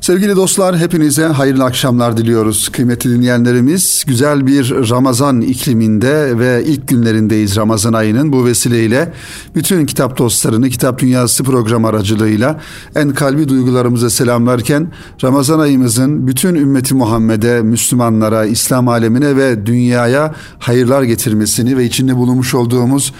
Sevgili dostlar, hepinize hayırlı akşamlar diliyoruz. Kıymetli dinleyenlerimiz, güzel bir Ramazan ikliminde ve ilk günlerindeyiz Ramazan ayının. Bu vesileyle bütün kitap dostlarını Kitap Dünyası program aracılığıyla en kalbi duygularımıza selamlarken Ramazan ayımızın bütün ümmeti Muhammed'e, Müslümanlara, İslam alemine ve dünyaya hayırlar getirmesini ve içinde bulunmuş olduğumuz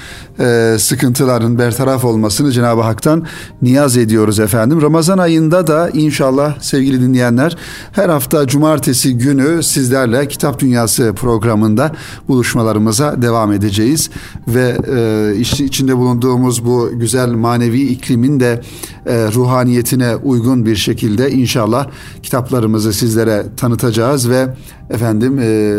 sıkıntıların bertaraf olmasını Cenab-ı Hak'tan niyaz ediyoruz efendim. Ramazan ayında da inşallah sevgili dinleyenler, her hafta cumartesi günü sizlerle Kitap Dünyası programında buluşmalarımıza devam edeceğiz. Ve içinde bulunduğumuz bu güzel manevi iklimin de ruhaniyetine uygun bir şekilde inşallah kitaplarımızı sizlere tanıtacağız ve efendim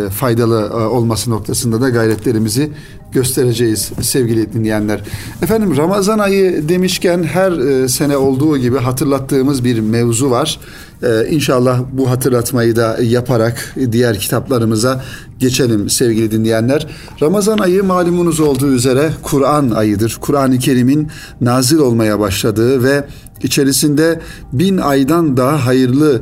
faydalı olması noktasında da gayretlerimizi göstereceğiz sevgili dinleyenler. Efendim, Ramazan ayı demişken her sene olduğu gibi hatırlattığımız bir mevzu var. İnşallah bu hatırlatmayı da yaparak diğer kitaplarımıza geçelim sevgili dinleyenler. Ramazan ayı malumunuz olduğu üzere Kur'an ayıdır. Kur'an-ı Kerim'in nazil olmaya başladığı ve İçerisinde 1000 aydan daha hayırlı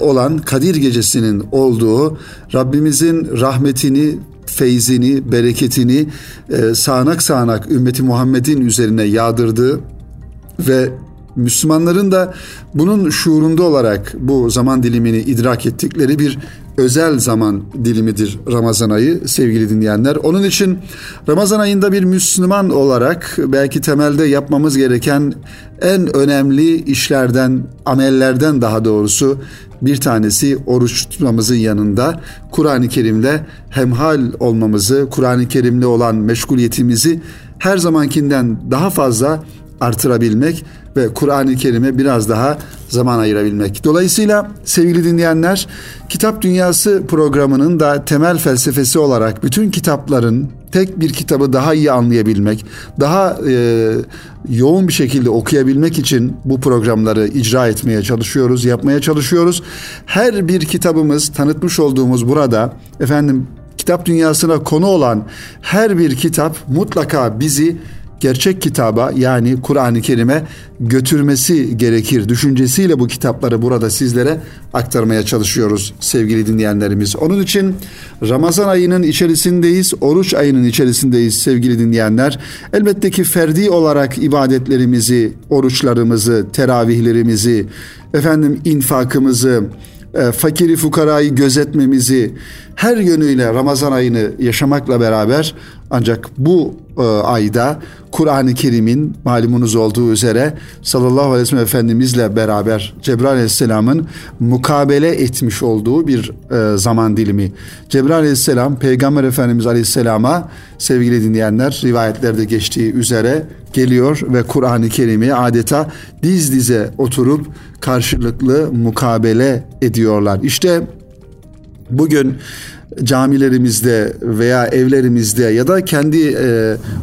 olan Kadir Gecesi'nin olduğu, Rabbimizin rahmetini, feyzini, bereketini sağanak sağanak ümmeti Muhammed'in üzerine yağdırdığı ve Müslümanların da bunun şuurunda olarak bu zaman dilimini idrak ettikleri bir özel zaman dilimidir Ramazan ayı sevgili dinleyenler. Onun için Ramazan ayında bir Müslüman olarak belki temelde yapmamız gereken en önemli işlerden, amellerden daha doğrusu bir tanesi oruç tutmamızın yanında Kur'an-ı Kerim'le hemhal olmamızı, Kur'an-ı Kerim'le olan meşguliyetimizi her zamankinden daha fazla artırabilmek ve Kur'an-ı Kerim'e biraz daha zaman ayırabilmek. Dolayısıyla sevgili dinleyenler, Kitap Dünyası programının da temel felsefesi olarak bütün kitapların tek bir kitabı daha iyi anlayabilmek, daha yoğun bir şekilde okuyabilmek için bu programları icra etmeye çalışıyoruz, yapmaya çalışıyoruz. Her bir kitabımız, tanıtmış olduğumuz burada efendim Kitap Dünyası'na konu olan her bir kitap mutlaka bizi gerçek kitaba, yani Kur'an-ı Kerim'e götürmesi gerekir düşüncesiyle bu kitapları burada sizlere aktarmaya çalışıyoruz sevgili dinleyenlerimiz. Onun için Ramazan ayının içerisindeyiz, oruç ayının içerisindeyiz sevgili dinleyenler. Elbette ki ferdi olarak ibadetlerimizi, oruçlarımızı, teravihlerimizi, efendim infakımızı, fakiri fukarayı gözetmemizi, her yönüyle Ramazan ayını yaşamakla beraber ancak bu ayda Kur'an-ı Kerim'in malumunuz olduğu üzere sallallahu aleyhi ve sellem Efendimizle beraber Cebrail aleyhisselamın mukabele etmiş olduğu bir zaman dilimi. Cebrail aleyhisselam Peygamber Efendimiz aleyhisselama sevgili dinleyenler rivayetlerde geçtiği üzere geliyor ve Kur'an-ı Kerim'i adeta diz dize oturup karşılıklı mukabele ediyorlar. İşte bugün camilerimizde veya evlerimizde ya da kendi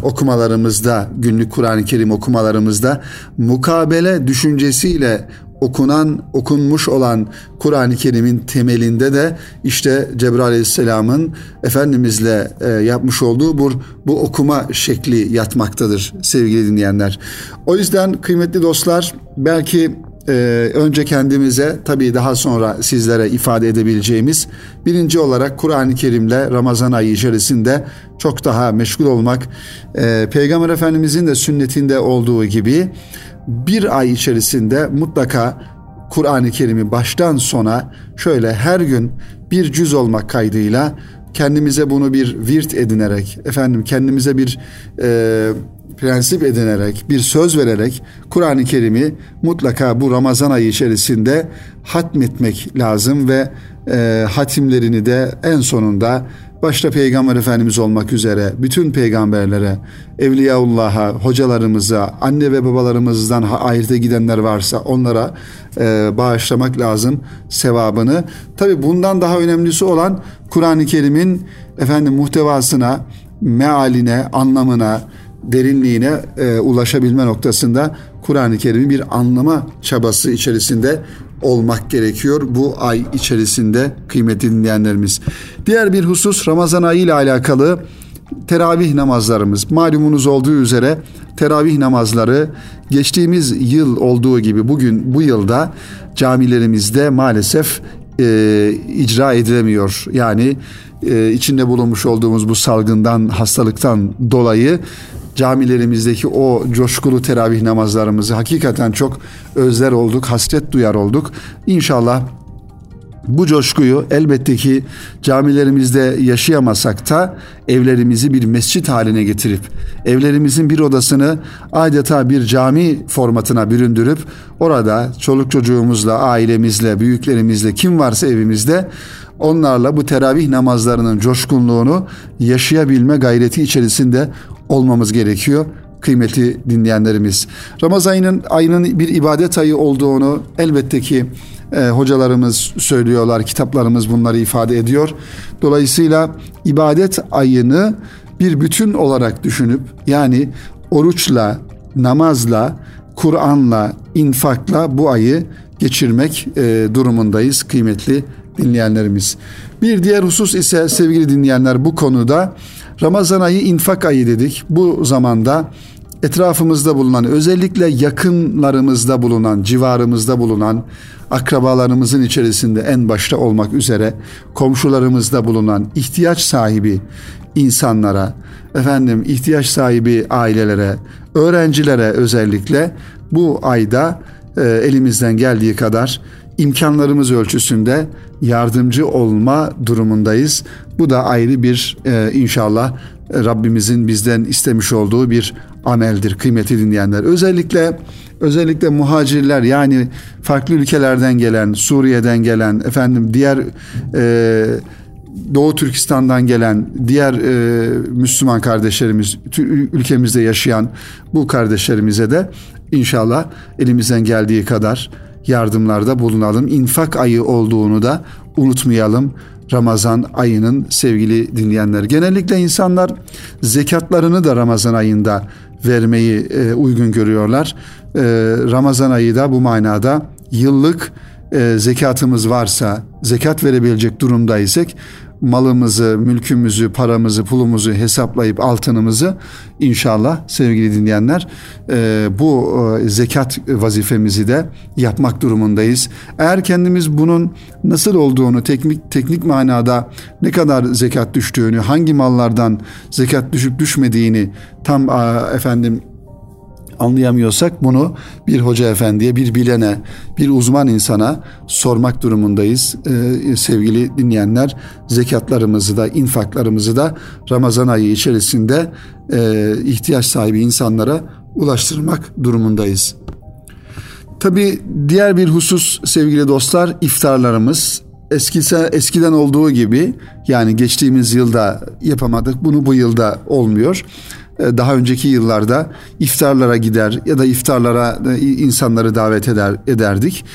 okumalarımızda, günlük Kur'an-ı Kerim okumalarımızda mukabele düşüncesiyle okunmuş olan Kur'an-ı Kerim'in temelinde de işte Cebrail Aleyhisselam'ın Efendimizle yapmış olduğu bu okuma şekli yatmaktadır sevgili dinleyenler. O yüzden kıymetli dostlar, belki önce kendimize, tabii daha sonra sizlere ifade edebileceğimiz, birinci olarak Kur'an-ı Kerim'le Ramazan ayı içerisinde çok daha meşgul olmak, Peygamber Efendimizin de sünnetinde olduğu gibi bir ay içerisinde mutlaka Kur'an-ı Kerim'i baştan sona şöyle her gün bir cüz olmak kaydıyla kendimize bunu bir virt edinerek, efendim kendimize bir prensip edinerek, bir söz vererek Kur'an-ı Kerim'i mutlaka bu Ramazan ayı içerisinde hatmetmek lazım ve hatimlerini de en sonunda başta Peygamber Efendimiz olmak üzere bütün peygamberlere, Evliyaullah'a, hocalarımıza, anne ve babalarımızdan ahirete gidenler varsa onlara bağışlamak lazım sevabını. Tabii bundan daha önemlisi olan Kur'an-ı Kerim'in efendim muhtevasına, mealine, anlamına, derinliğine ulaşabilme noktasında Kur'an-ı Kerim'i bir anlama çabası içerisinde olmak gerekiyor bu ay içerisinde kıymetli dinleyenlerimiz. Diğer bir husus Ramazan ayı ile alakalı teravih namazlarımız. Malumunuz olduğu üzere teravih namazları geçtiğimiz yıl olduğu gibi bugün bu yılda camilerimizde maalesef icra edilemiyor. Yani içinde bulunmuş olduğumuz bu salgından, hastalıktan dolayı camilerimizdeki o coşkulu teravih namazlarımızı hakikaten çok özler olduk, hasret duyar olduk. İnşallah bu coşkuyu elbette ki camilerimizde yaşayamasak da evlerimizi bir mescit haline getirip evlerimizin bir odasını adeta bir cami formatına büründürüp orada çoluk çocuğumuzla, ailemizle, büyüklerimizle, kim varsa evimizde onlarla bu teravih namazlarının coşkunluğunu yaşayabilme gayreti içerisinde olmamız gerekiyor kıymetli dinleyenlerimiz. Ramazan ayının bir ibadet ayı olduğunu elbette ki hocalarımız söylüyorlar, kitaplarımız bunları ifade ediyor. Dolayısıyla ibadet ayını bir bütün olarak düşünüp, yani oruçla, namazla, Kur'an'la, infakla bu ayı geçirmek durumundayız kıymetli dinleyenlerimiz. Bir diğer husus ise sevgili dinleyenler, bu konuda Ramazan ayı infak ayı dedik. Bu zamanda etrafımızda bulunan, özellikle yakınlarımızda bulunan, civarımızda bulunan, akrabalarımızın içerisinde en başta olmak üzere komşularımızda bulunan ihtiyaç sahibi insanlara, ihtiyaç sahibi ailelere, öğrencilere özellikle bu ayda elimizden geldiği kadar imkanlarımız ölçüsünde yardımcı olma durumundayız. Bu da ayrı bir inşallah Rabbimizin bizden istemiş olduğu bir ameldir kıymetli dinleyenler. Özellikle muhacirler, yani farklı ülkelerden gelen, Suriye'den gelen, diğer Doğu Türkistan'dan gelen diğer Müslüman kardeşlerimiz, ülkemizde yaşayan bu kardeşlerimize de inşallah elimizden geldiği kadar yardımlarda bulunalım. İnfak ayı olduğunu da unutmayalım Ramazan ayının sevgili dinleyenler. Genellikle insanlar zekatlarını da Ramazan ayında vermeyi uygun görüyorlar. Ramazan ayı da bu manada yıllık zekatımız varsa, zekat verebilecek durumdaysak malımızı, mülkümüzü, paramızı, pulumuzu hesaplayıp altınımızı inşallah sevgili dinleyenler bu zekat vazifemizi de yapmak durumundayız. Eğer kendimiz bunun nasıl olduğunu, teknik manada ne kadar zekat düştüğünü, hangi mallardan zekat düşüp düşmediğini tam anlayamıyorsak bunu bir hoca efendiye, bir bilene, bir uzman insana sormak durumundayız. Sevgili dinleyenler, zekatlarımızı da infaklarımızı da Ramazan ayı içerisinde ihtiyaç sahibi insanlara ulaştırmak durumundayız. Tabii diğer bir husus sevgili dostlar, iftarlarımız. Eskiden olduğu gibi, yani geçtiğimiz yılda yapamadık, bunu bu yılda olmuyor. Daha önceki yıllarda iftarlara gider ya da iftarlara insanları davet ederdik.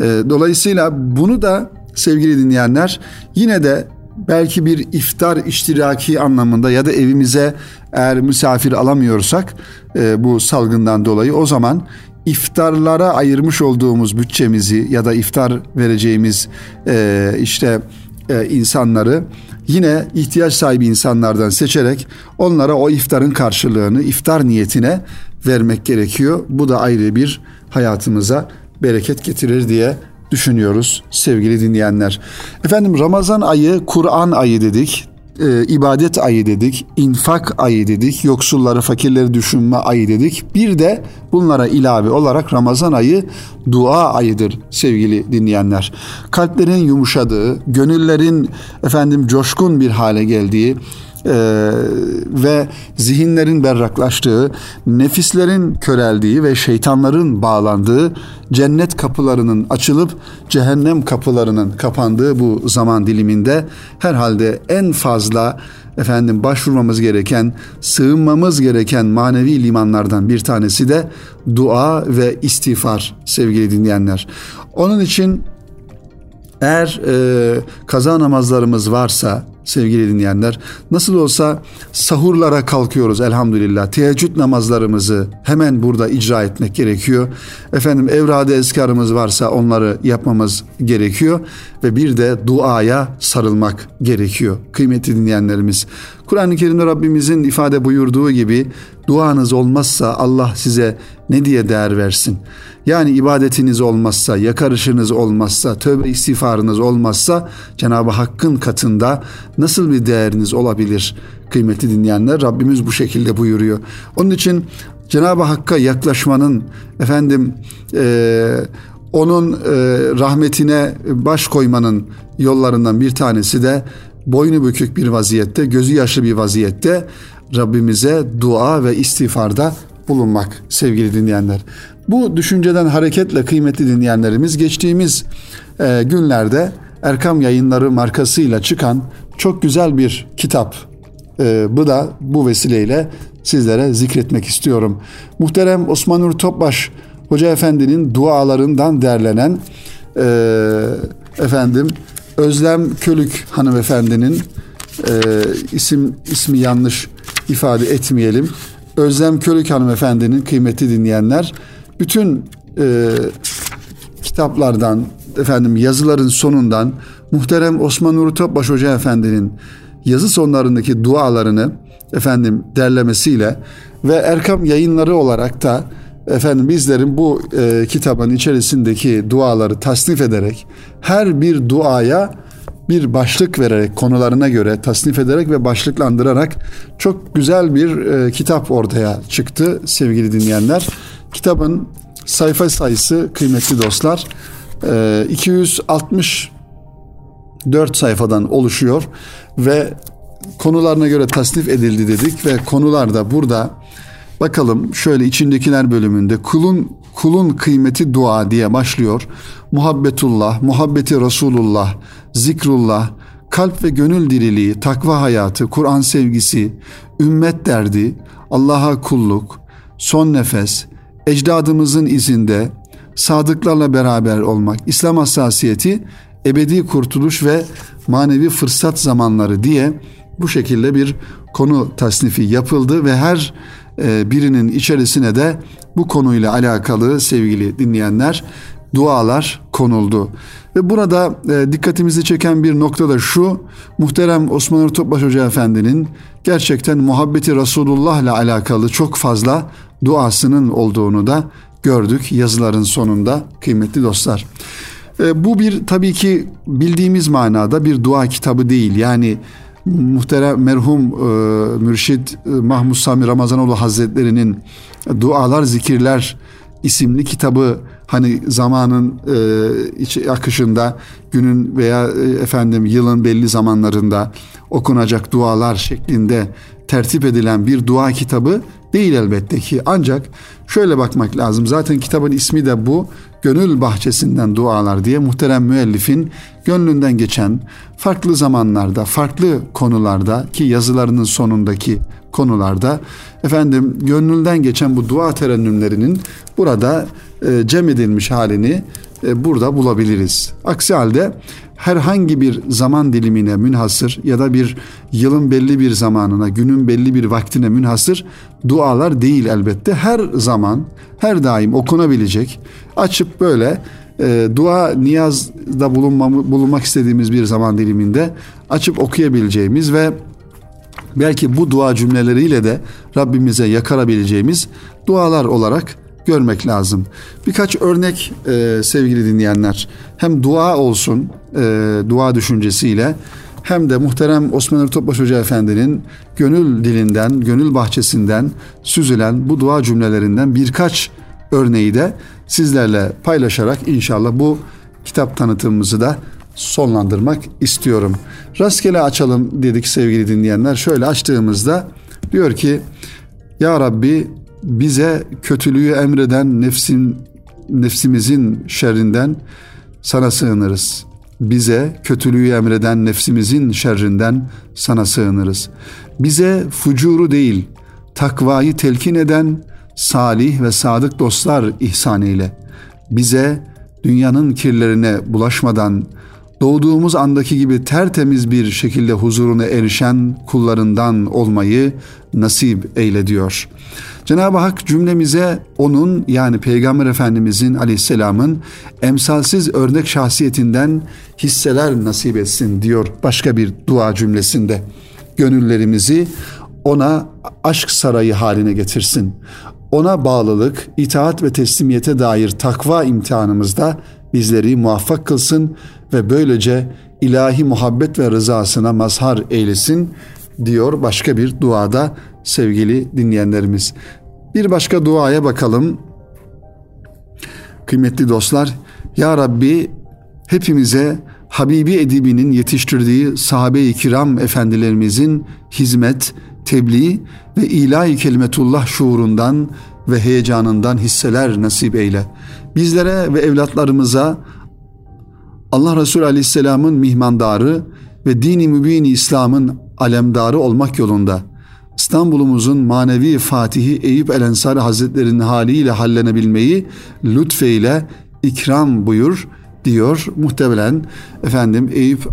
Dolayısıyla bunu da sevgili dinleyenler yine de belki bir iftar iştiraki anlamında ya da evimize eğer misafir alamıyorsak bu salgından dolayı, o zaman iftarlara ayırmış olduğumuz bütçemizi ya da iftar vereceğimiz insanları yine ihtiyaç sahibi insanlardan seçerek onlara o iftarın karşılığını iftar niyetine vermek gerekiyor. Bu da ayrı bir hayatımıza bereket getirir diye düşünüyoruz sevgili dinleyenler. Ramazan ayı Kur'an ayı dedik, ibadet ayı dedik, infak ayı dedik, yoksulları, fakirleri düşünme ayı dedik. Bir de bunlara ilave olarak Ramazan ayı dua ayıdır sevgili dinleyenler. Kalplerin yumuşadığı, gönüllerin coşkun bir hale geldiği ve zihinlerin berraklaştığı, nefislerin köreldiği ve şeytanların bağlandığı, cennet kapılarının açılıp cehennem kapılarının kapandığı bu zaman diliminde herhalde en fazla başvurmamız gereken, sığınmamız gereken manevi limanlardan bir tanesi de dua ve istiğfar sevgili dinleyenler. Onun için eğer kaza namazlarımız varsa sevgili dinleyenler, nasıl olsa sahurlara kalkıyoruz elhamdülillah. Teheccüd namazlarımızı hemen burada icra etmek gerekiyor. Evrad-ı eskarımız varsa onları yapmamız gerekiyor ve bir de duaya sarılmak gerekiyor kıymetli dinleyenlerimiz. Kur'an-ı Kerim'de Rabbimizin ifade buyurduğu gibi duanız olmazsa Allah size ne diye değer versin? Yani ibadetiniz olmazsa, yakarışınız olmazsa, tövbe istiğfarınız olmazsa Cenab-ı Hakk'ın katında nasıl bir değeriniz olabilir? Kıymetli dinleyenler, Rabbimiz bu şekilde buyuruyor. Onun için Cenab-ı Hakk'a yaklaşmanın, onun rahmetine baş koymanın yollarından bir tanesi de boynu bükük bir vaziyette, gözü yaşlı bir vaziyette Rabbimize dua ve istiğfarda bulunmak sevgili dinleyenler. Bu düşünceden hareketle kıymetli dinleyenlerimiz geçtiğimiz günlerde Erkam Yayınları markasıyla çıkan çok güzel bir kitap. Bu vesileyle sizlere zikretmek istiyorum. Muhterem Osman Nuri Topbaş Hoca Efendi'nin dualarından derlenen Özlem Kölük hanımefendinin ismi yanlış ifade etmeyelim. Özlem Kölük hanımefendinin kıymetli dinleyenler bütün kitaplardan yazıların sonundan muhterem Osman Nuri Topbaş Hoca Efendi'nin yazı sonlarındaki dualarını derlemesiyle ve Erkam Yayınları olarak da bizlerin bu kitabın içerisindeki duaları tasnif ederek her bir duaya bir başlık vererek konularına göre tasnif ederek ve başlıklandırarak çok güzel bir kitap ortaya çıktı sevgili dinleyenler. Kitabın sayfa sayısı kıymetli dostlar 264 sayfadan oluşuyor ve konularına göre tasnif edildi dedik ve konular da burada. Bakalım şöyle içindekiler bölümünde kulun kıymeti dua diye başlıyor. Muhabbetullah, muhabbeti Resulullah, zikrullah, kalp ve gönül diriliği, takva hayatı, Kur'an sevgisi, ümmet derdi, Allah'a kulluk, son nefes, ecdadımızın izinde, sadıklarla beraber olmak, İslam hassasiyeti, ebedi kurtuluş ve manevi fırsat zamanları diye bu şekilde bir konu tasnifi yapıldı ve her birinin içerisine de bu konuyla alakalı sevgili dinleyenler dualar konuldu. Ve burada dikkatimizi çeken bir nokta da şu, muhterem Osman Nuri Topbaş Hoca Efendi'nin gerçekten muhabbeti Resulullah ile alakalı çok fazla duasının olduğunu da gördük yazıların sonunda kıymetli dostlar. Bu bir tabii ki bildiğimiz manada bir dua kitabı değil. Yani muhterem merhum mürşid Mahmud Sami Ramazanoğlu Hazretleri'nin Dualar Zikirler isimli kitabı zamanın akışında günün veya yılın belli zamanlarında okunacak dualar şeklinde tertip edilen bir dua kitabı değil elbette ki. Ancak şöyle bakmak lazım. Zaten kitabın ismi de bu. Gönül Bahçesinden Dualar diye muhterem müellifin gönlünden geçen farklı zamanlarda, farklı konularda ki yazılarının sonundaki konularda gönlünden geçen bu dua terennümlerinin burada cem edilmiş halini burada bulabiliriz. Aksi halde herhangi bir zaman dilimine münhasır ya da bir yılın belli bir zamanına, günün belli bir vaktine münhasır dualar değil elbette. Her zaman, her daim okunabilecek, açıp böyle dua niyazda bulunmak istediğimiz bir zaman diliminde açıp okuyabileceğimiz ve belki bu dua cümleleriyle de Rabbimize yakarabileceğimiz dualar olarak görmek lazım. Birkaç örnek sevgili dinleyenler hem dua olsun dua düşüncesiyle hem de muhterem Osman Nuri Topbaş Hoca Efendi'nin gönül dilinden, gönül bahçesinden süzülen bu dua cümlelerinden birkaç örneği de sizlerle paylaşarak inşallah bu kitap tanıtımımızı da sonlandırmak istiyorum. Rastgele açalım dedik sevgili dinleyenler. Şöyle açtığımızda diyor ki Ya Rabbi bize kötülüğü emreden nefsimizin şerrinden sana sığınırız. Bize kötülüğü emreden nefsimizin şerrinden sana sığınırız. Bize fucuru değil, takvayı telkin eden salih ve sadık dostlar ihsan eyle. Bize dünyanın kirlerine bulaşmadan doğduğumuz andaki gibi tertemiz bir şekilde huzuruna erişen kullarından olmayı nasip eyle diyor. Cenab-ı Hak cümlemize onun yani Peygamber Efendimizin aleyhisselamın emsalsiz örnek şahsiyetinden hisseler nasip etsin diyor başka bir dua cümlesinde. gönüllerimizi ona aşk sarayı haline getirsin. Ona bağlılık, itaat ve teslimiyete dair takva imtihanımızda bizleri muvaffak kılsın ve böylece ilahi muhabbet ve rızasına mazhar eylesin diyor başka bir duada sevgili dinleyenlerimiz. Bir başka duaya bakalım. Kıymetli dostlar, Ya Rabbi hepimize Habibi Edibi'nin yetiştirdiği sahabe-i kiram efendilerimizin hizmet, tebliğ ve ilahi kelimetullah şuurundan ve heyecanından hisseler nasip eyle. Bizlere ve evlatlarımıza Allah Resulü Aleyhisselam'ın mihmandarı ve dini mübini İslam'ın alemdarı olmak yolunda İstanbul'umuzun manevi fatihi Eyüp El Ensar Hazretleri'nin haliyle hallenebilmeyi lütfeyle ikram buyur diyor. Muhtemelen efendim Eyüp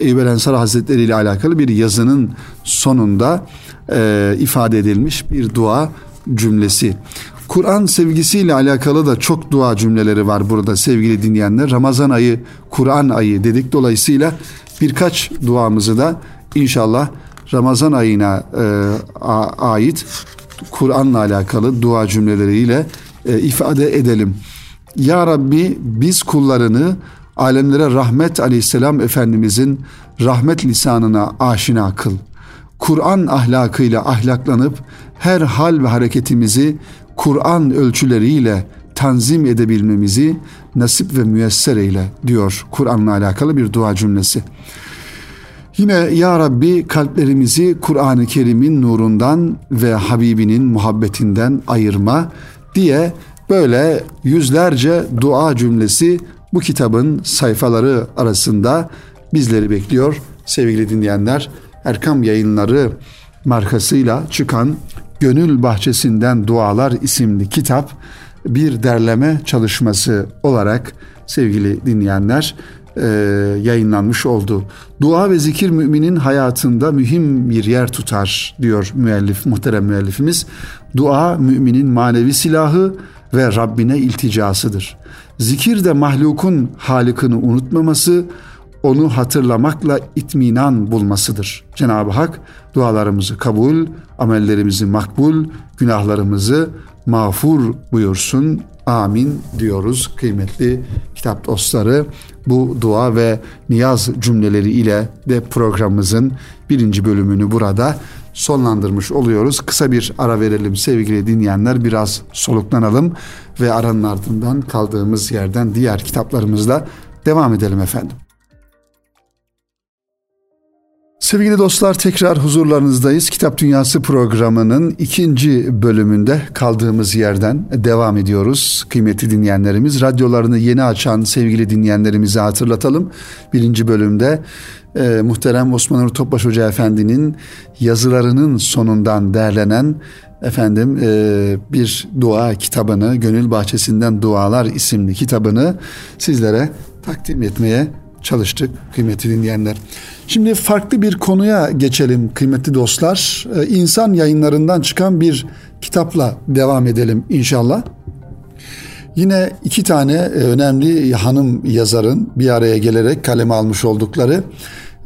El Ensar Hazretleri ile alakalı bir yazının sonunda ifade edilmiş bir dua cümlesi. Kur'an sevgisiyle alakalı da çok dua cümleleri var burada sevgili dinleyenler. Ramazan ayı, Kur'an ayı dedik. Dolayısıyla birkaç duamızı da inşallah Ramazan ayına ait Kur'an'la alakalı dua cümleleriyle ifade edelim. Ya Rabbi biz kullarını alemlere rahmet aleyhisselam Efendimizin rahmet lisanına aşina kıl. Kur'an ahlakıyla ahlaklanıp her hal ve hareketimizi Kur'an ölçüleriyle tanzim edebilmemizi nasip ve müyesser eyle diyor Kur'an'la alakalı bir dua cümlesi. Yine Ya Rabbi kalplerimizi Kur'an-ı Kerim'in nurundan ve Habibinin muhabbetinden ayırma diye böyle yüzlerce dua cümlesi bu kitabın sayfaları arasında bizleri bekliyor sevgili dinleyenler. Erkam Yayınları markasıyla çıkan Gönül Bahçesinden Dualar isimli kitap bir derleme çalışması olarak sevgili dinleyenler yayınlanmış oldu. Dua ve zikir müminin hayatında mühim bir yer tutar diyor müellif, muhterem müellifimiz. Dua müminin manevi silahı ve Rabbine ilticasıdır. Zikir de mahlukun halikini unutmaması, onu hatırlamakla itminan bulmasıdır. Cenab-ı Hak dualarımızı kabul, amellerimizi makbul, günahlarımızı mağfur buyursun. Amin diyoruz kıymetli kitap dostları. Bu dua ve niyaz cümleleri ile de programımızın birinci bölümünü burada sonlandırmış oluyoruz. Kısa bir ara verelim sevgili dinleyenler, biraz soluklanalım ve aranın ardından kaldığımız yerden diğer kitaplarımızla devam edelim efendim. Sevgili dostlar, tekrar huzurlarınızdayız. Kitap Dünyası programının ikinci bölümünde kaldığımız yerden devam ediyoruz. Kıymetli dinleyenlerimiz, radyolarını yeni açan sevgili dinleyenlerimizi hatırlatalım. Birinci bölümde muhterem Osman Nuri Topbaş Hoca Efendi'nin yazılarının sonundan derlenen efendim bir dua kitabını, Gönül Bahçesinden Dualar isimli kitabını sizlere takdim etmeye çalıştık kıymetli dinleyenler. Şimdi farklı bir konuya geçelim kıymetli dostlar. İnsan Yayınları'ndan çıkan bir kitapla devam edelim inşallah. Yine iki tane önemli hanım yazarın bir araya gelerek kaleme almış oldukları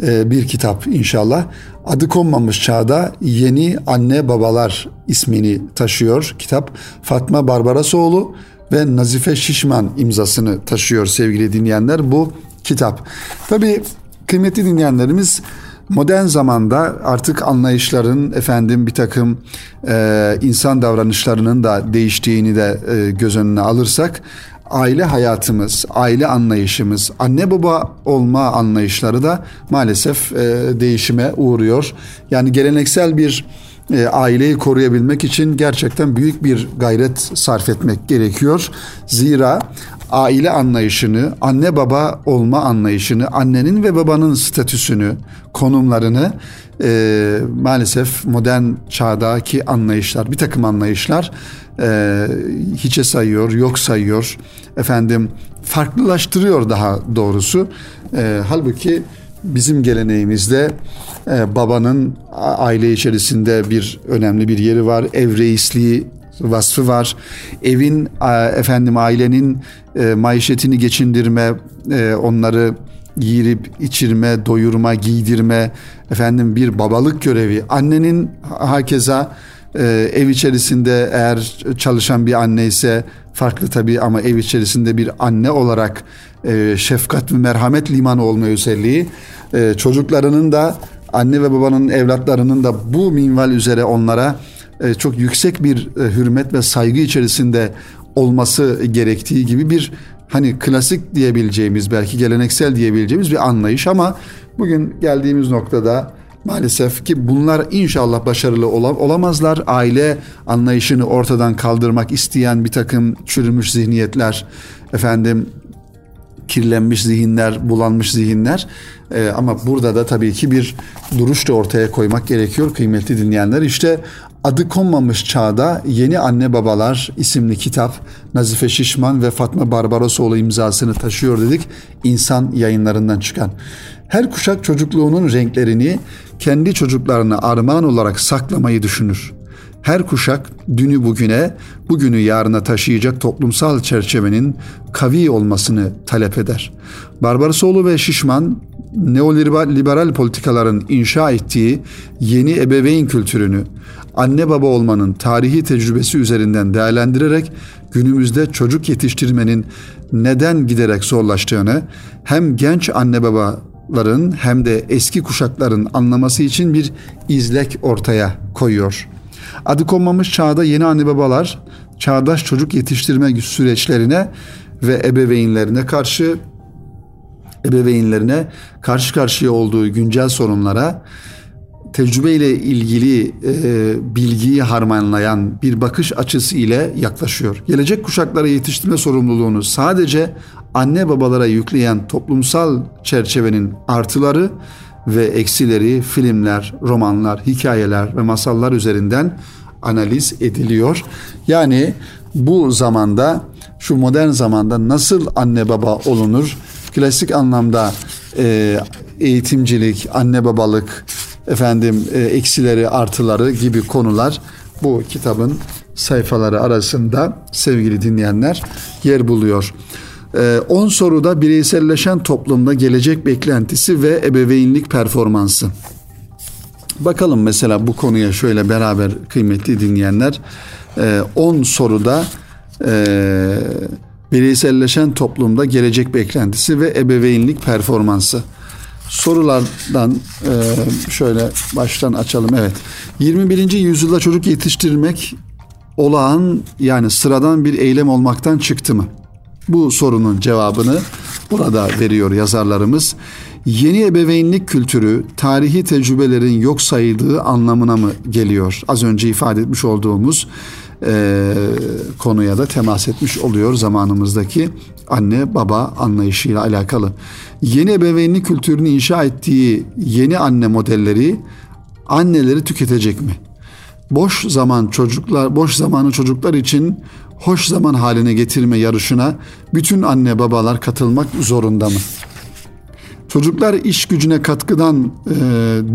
bir kitap inşallah. Adı Konmamış Çağ'da Yeni Anne Babalar ismini taşıyor kitap. Fatma Barbarosoğlu ve Nazife Şişman imzasını taşıyor sevgili dinleyenler bu kitap. Tabii kıymetli dinleyenlerimiz, modern zamanda artık anlayışların bir takım insan davranışlarının da değiştiğini de göz önüne alırsak, aile hayatımız, aile anlayışımız, anne baba olma anlayışları da maalesef değişime uğruyor. Yani geleneksel bir aileyi koruyabilmek için gerçekten büyük bir gayret sarf etmek gerekiyor. Zira aile anlayışını, anne baba olma anlayışını, annenin ve babanın statüsünü, konumlarını maalesef modern çağdaki anlayışlar, bir takım anlayışlar hiçe sayıyor, yok sayıyor, farklılaştırıyor daha doğrusu. Halbuki bizim geleneğimizde babanın aile içerisinde bir önemli bir yeri var, ev reisliği vasfı var. Evin ailenin maişetini geçindirme, onları giyirip içirme, doyurma, giydirme, efendim bir babalık görevi. Annenin hakeza ev içerisinde eğer çalışan bir anne ise farklı tabii, ama ev içerisinde bir anne olarak şefkat ve merhamet limanı olma özelliği, çocuklarının da, anne ve babanın evlatlarının da bu minval üzere onlara çok yüksek bir hürmet ve saygı içerisinde olması gerektiği gibi bir, hani klasik diyebileceğimiz, belki geleneksel diyebileceğimiz bir anlayış. Ama bugün geldiğimiz noktada maalesef ki bunlar inşallah başarılı olamazlar. Aile anlayışını ortadan kaldırmak isteyen bir takım çürümüş zihniyetler, efendim kirlenmiş zihinler, bulanmış zihinler. Ama burada da tabii ki bir duruş da ortaya koymak gerekiyor kıymetli dinleyenler. İşte Adı Konmamış Çağ'da Yeni Anne Babalar isimli kitap, Nazife Şişman ve Fatma Barbarosoğlu imzasını taşıyor dedik. İnsan Yayınları'ndan çıkan. Her kuşak çocukluğunun renklerini kendi çocuklarına armağan olarak saklamayı düşünür. Her kuşak dünü bugüne, bugünü yarına taşıyacak toplumsal çerçevenin kavi olmasını talep eder. Barbarosoğlu ve Şişman, neoliberal politikaların inşa ettiği yeni ebeveyn kültürünü anne baba olmanın tarihi tecrübesi üzerinden değerlendirerek günümüzde çocuk yetiştirmenin neden giderek zorlaştığını hem genç anne babaların hem de eski kuşakların anlaması için bir izlek ortaya koyuyor. Adı Konmamış Çağ'da Yeni Anne Babalar, çağdaş çocuk yetiştirme süreçlerine ve ebeveynlerine karşı karşıya olduğu güncel sorunlara tecrübeyle ilgili bilgiyi harmanlayan bir bakış açısı ile yaklaşıyor. Gelecek kuşaklara yetiştirme sorumluluğunu sadece anne babalara yükleyen toplumsal çerçevenin artıları ve eksileri filmler, romanlar, hikayeler ve masallar üzerinden analiz ediliyor. Yani bu zamanda, şu modern zamanda nasıl anne baba olunur? Klasik anlamda eğitimcilik, anne babalık, efendim eksileri, artıları gibi konular bu kitabın sayfaları arasında sevgili dinleyenler yer buluyor. 10 soruda bireyselleşen toplumda gelecek beklentisi ve ebeveynlik performansı. Bakalım mesela bu konuya şöyle beraber kıymetli dinleyenler. 10 soruda bireyselleşen toplumda gelecek beklentisi ve ebeveynlik performansı. Sorulardan şöyle baştan açalım. Evet. 21. yüzyılda çocuk yetiştirmek olağan, yani sıradan bir eylem olmaktan çıktı mı? Bu sorunun cevabını burada veriyor yazarlarımız. Yeni ebeveynlik kültürü tarihi tecrübelerin yok sayıldığı anlamına mı geliyor? Az önce ifade etmiş olduğumuz konuya da temas etmiş oluyor zamanımızdaki anne baba anlayışıyla alakalı. Yeni ebeveynlik kültürünü inşa ettiği yeni anne modelleri anneleri tüketecek mi? Boş zamanı çocuklar için hoş zaman haline getirme yarışına bütün anne babalar katılmak zorunda mı? Çocuklar iş gücüne katkıdan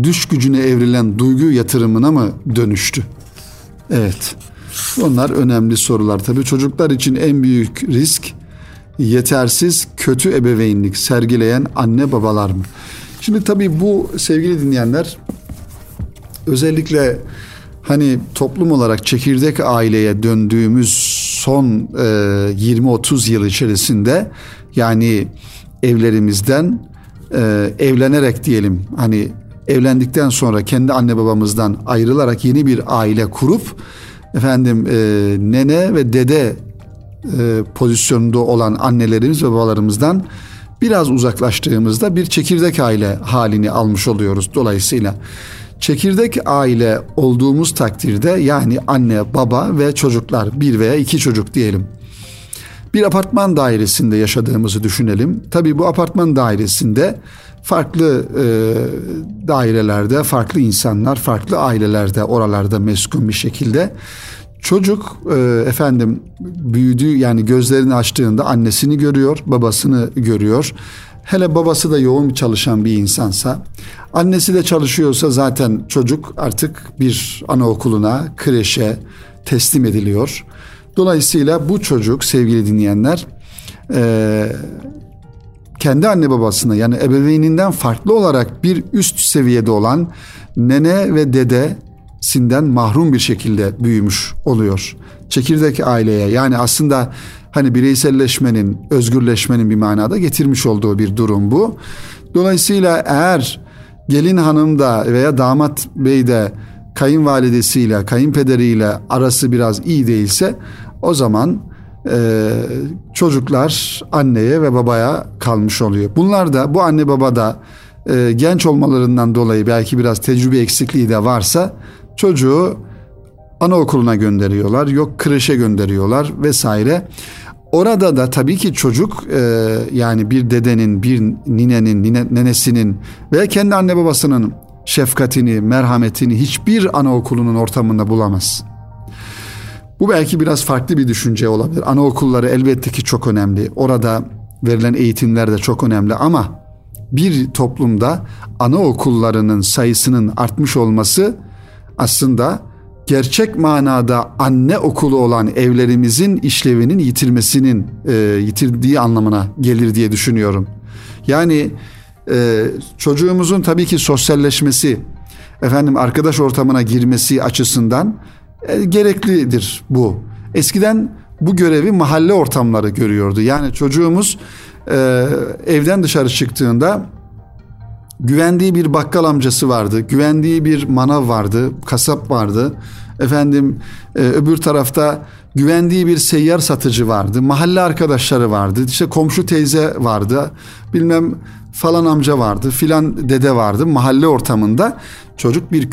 düş gücüne evrilen duygu yatırımına mı dönüştü? Evet. Bunlar önemli sorular tabii. Çocuklar için en büyük risk yetersiz, kötü ebeveynlik sergileyen anne babalar mı? Şimdi tabii bu sevgili dinleyenler, özellikle hani toplum olarak çekirdek aileye döndüğümüz son 20-30 yıl içerisinde, yani evlerimizden evlenerek diyelim, hani evlendikten sonra kendi anne babamızdan ayrılarak yeni bir aile kurup efendim nene ve dede pozisyonunda olan annelerimiz ve babalarımızdan biraz uzaklaştığımızda bir çekirdek aile halini almış oluyoruz. Dolayısıyla çekirdek aile olduğumuz takdirde, yani anne, baba ve çocuklar, bir veya iki çocuk diyelim. Bir apartman dairesinde yaşadığımızı düşünelim. Tabii bu apartman dairesinde farklı dairelerde, farklı insanlar, farklı ailelerde, oralarda meskun bir şekilde. Çocuk efendim büyüdüğü, yani gözlerini açtığında annesini görüyor, babasını görüyor. Hele babası da yoğun çalışan bir insansa, annesi de çalışıyorsa zaten çocuk artık bir anaokuluna, kreşe teslim ediliyor. Dolayısıyla bu çocuk sevgili dinleyenler kendi anne babasına, yani ebeveyninden farklı olarak bir üst seviyede olan nene ve dedesinden mahrum bir şekilde büyümüş oluyor. Çekirdek aileye, yani aslında hani bireyselleşmenin, özgürleşmenin bir manada getirmiş olduğu bir durum bu. Dolayısıyla eğer gelin hanım da veya damat bey de kayınvalidesiyle, kayınpederiyle arası biraz iyi değilse, o zaman çocuklar anneye ve babaya kalmış oluyor. Bunlar da, bu anne baba da genç olmalarından dolayı belki biraz tecrübe eksikliği de varsa çocuğu anaokuluna gönderiyorlar, yok kreşe gönderiyorlar vesaire. Orada da tabii ki çocuk yani bir dedenin, bir ninenin, nenesinin ve kendi anne babasının şefkatini, merhametini hiçbir anaokulunun ortamında bulamaz. Bu belki biraz farklı bir düşünce olabilir. Anaokulları elbette ki çok önemli. Orada verilen eğitimler de çok önemli ama bir toplumda anaokullarının sayısının artmış olması aslında gerçek manada anne okulu olan evlerimizin işlevinin yitirmesinin, yitirdiği anlamına gelir diye düşünüyorum. Yani çocuğumuzun tabii ki sosyalleşmesi, arkadaş ortamına girmesi açısından gereklidir bu. Eskiden bu görevi mahalle ortamları görüyordu. Yani çocuğumuz evden dışarı çıktığında güvendiği bir bakkal amcası vardı, güvendiği bir manav vardı, kasap vardı, öbür tarafta güvendiği bir seyyar satıcı vardı, mahalle arkadaşları vardı, işte komşu teyze vardı, bilmem falan amca vardı, filan dede vardı. Mahalle ortamında çocuk bir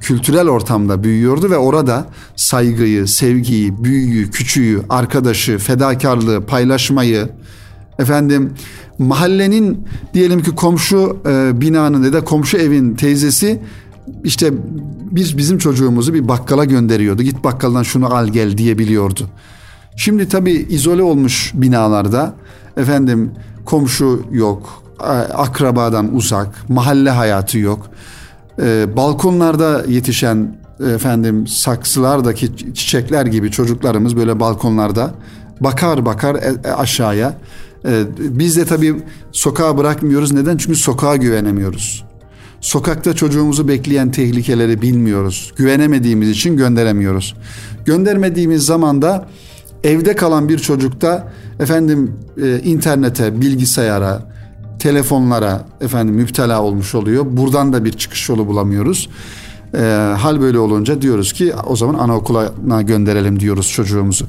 kültürel ortamda büyüyordu ve orada saygıyı, sevgiyi, büyüğü, küçüğü, arkadaşı, fedakarlığı, paylaşmayı, mahallenin diyelim ki komşu binanın ya da komşu evin teyzesi işte bizim çocuğumuzu bir bakkala gönderiyordu. Git bakkaldan şunu al gel diyebiliyordu. Şimdi tabii izole olmuş binalarda komşu yok, akrabadan uzak, mahalle hayatı yok. Balkonlarda yetişen saksılardaki çiçekler gibi çocuklarımız böyle balkonlarda bakar aşağıya. Biz de tabii sokağa bırakmıyoruz. Neden? Çünkü sokağa güvenemiyoruz. Sokakta çocuğumuzu bekleyen tehlikeleri bilmiyoruz. Güvenemediğimiz için gönderemiyoruz. Göndermediğimiz zaman da evde kalan bir çocukta internete, bilgisayara, telefonlara müptela olmuş oluyor. Buradan da bir çıkış yolu bulamıyoruz. Hal böyle olunca diyoruz ki o zaman anaokuluna gönderelim diyoruz çocuğumuzu.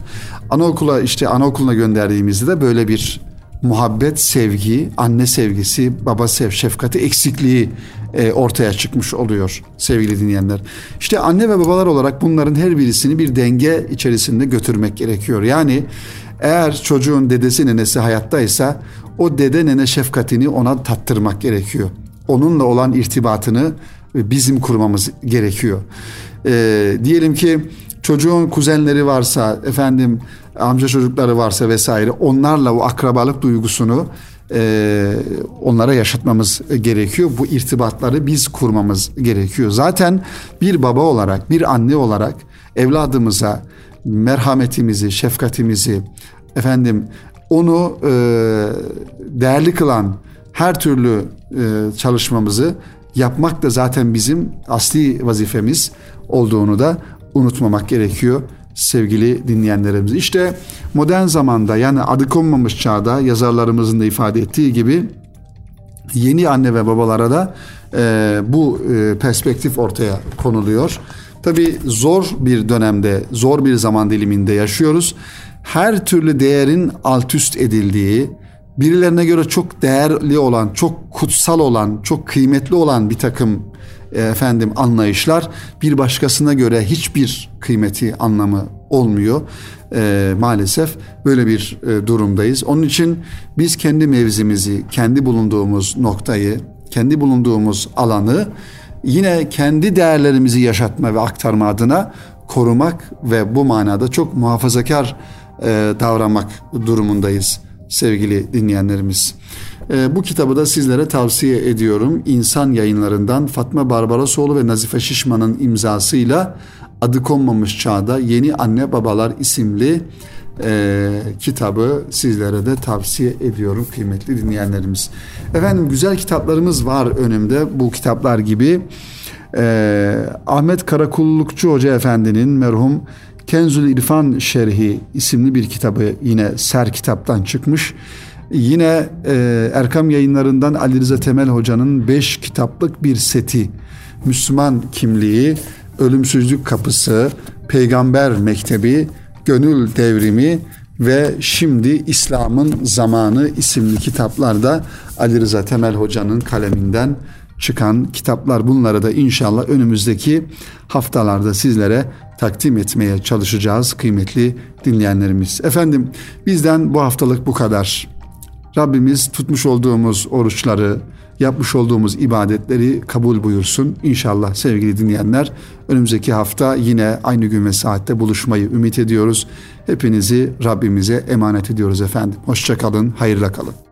Anaokuluna gönderdiğimizde de böyle bir muhabbet, sevgi, anne sevgisi, baba şefkati eksikliği ortaya çıkmış oluyor sevgili dinleyenler. İşte anne ve babalar olarak bunların her birisini bir denge içerisinde götürmek gerekiyor. Yani eğer çocuğun dedesi nenesi hayattaysa o dede nene şefkatini ona tattırmak gerekiyor. Onunla olan irtibatını bizim kurmamız gerekiyor. Diyelim ki çocuğun kuzenleri varsa, amca çocukları varsa vesaire, onlarla o akrabalık duygusunu onlara yaşatmamız gerekiyor. Bu irtibatları biz kurmamız gerekiyor. Zaten bir baba olarak, bir anne olarak evladımıza merhametimizi, şefkatimizi, onu değerli kılan her türlü çalışmamızı yapmak da zaten bizim asli vazifemiz olduğunu da unutmamak gerekiyor sevgili dinleyenlerimiz. İşte modern zamanda, yani adı konmamış çağda yazarlarımızın da ifade ettiği gibi yeni anne ve babalara da bu perspektif ortaya konuluyor. Tabii zor bir dönemde, zor bir zaman diliminde yaşıyoruz. Her türlü değerin alt üst edildiği, birilerine göre çok değerli olan, çok kutsal olan, çok kıymetli olan bir takım anlayışlar bir başkasına göre hiçbir kıymeti, anlamı olmuyor. Maalesef böyle bir durumdayız. Onun için biz kendi mevzimizi, kendi bulunduğumuz noktayı, kendi bulunduğumuz alanı yine kendi değerlerimizi yaşatma ve aktarma adına korumak ve bu manada çok muhafazakar davranmak durumundayız sevgili dinleyenlerimiz. Bu kitabı da sizlere tavsiye ediyorum. İnsan Yayınları'ndan Fatma Barbarosoğlu ve Nazife Şişman'ın imzasıyla Adı Konmamış Çağ'da Yeni Anne Babalar isimli kitabı sizlere de tavsiye ediyorum kıymetli dinleyenlerimiz. Efendim, güzel kitaplarımız var önümde, bu kitaplar gibi. Ahmet Karakullukçu Hoca Efendi'nin merhum Kenzul İrfan Şerhi isimli bir kitabı yine Ser Kitap'tan çıkmış. Yine Erkam Yayınları'ndan Ali Rıza Temel Hoca'nın 5 kitaplık bir seti: Müslüman Kimliği, Ölümsüzlük Kapısı, Peygamber Mektebi, Gönül Devrimi ve Şimdi İslam'ın Zamanı isimli kitaplar da Ali Rıza Temel Hoca'nın kaleminden çıkan kitaplar. Bunları da inşallah önümüzdeki haftalarda sizlere takdim etmeye çalışacağız kıymetli dinleyenlerimiz. Efendim, bizden bu haftalık bu kadar. Rabbimiz tutmuş olduğumuz oruçları, yapmış olduğumuz ibadetleri kabul buyursun İnşallah sevgili dinleyenler. Önümüzdeki hafta yine aynı gün ve saatte buluşmayı ümit ediyoruz. Hepinizi Rabbimize emanet ediyoruz efendim. Hoşça kalın, hayırla kalın.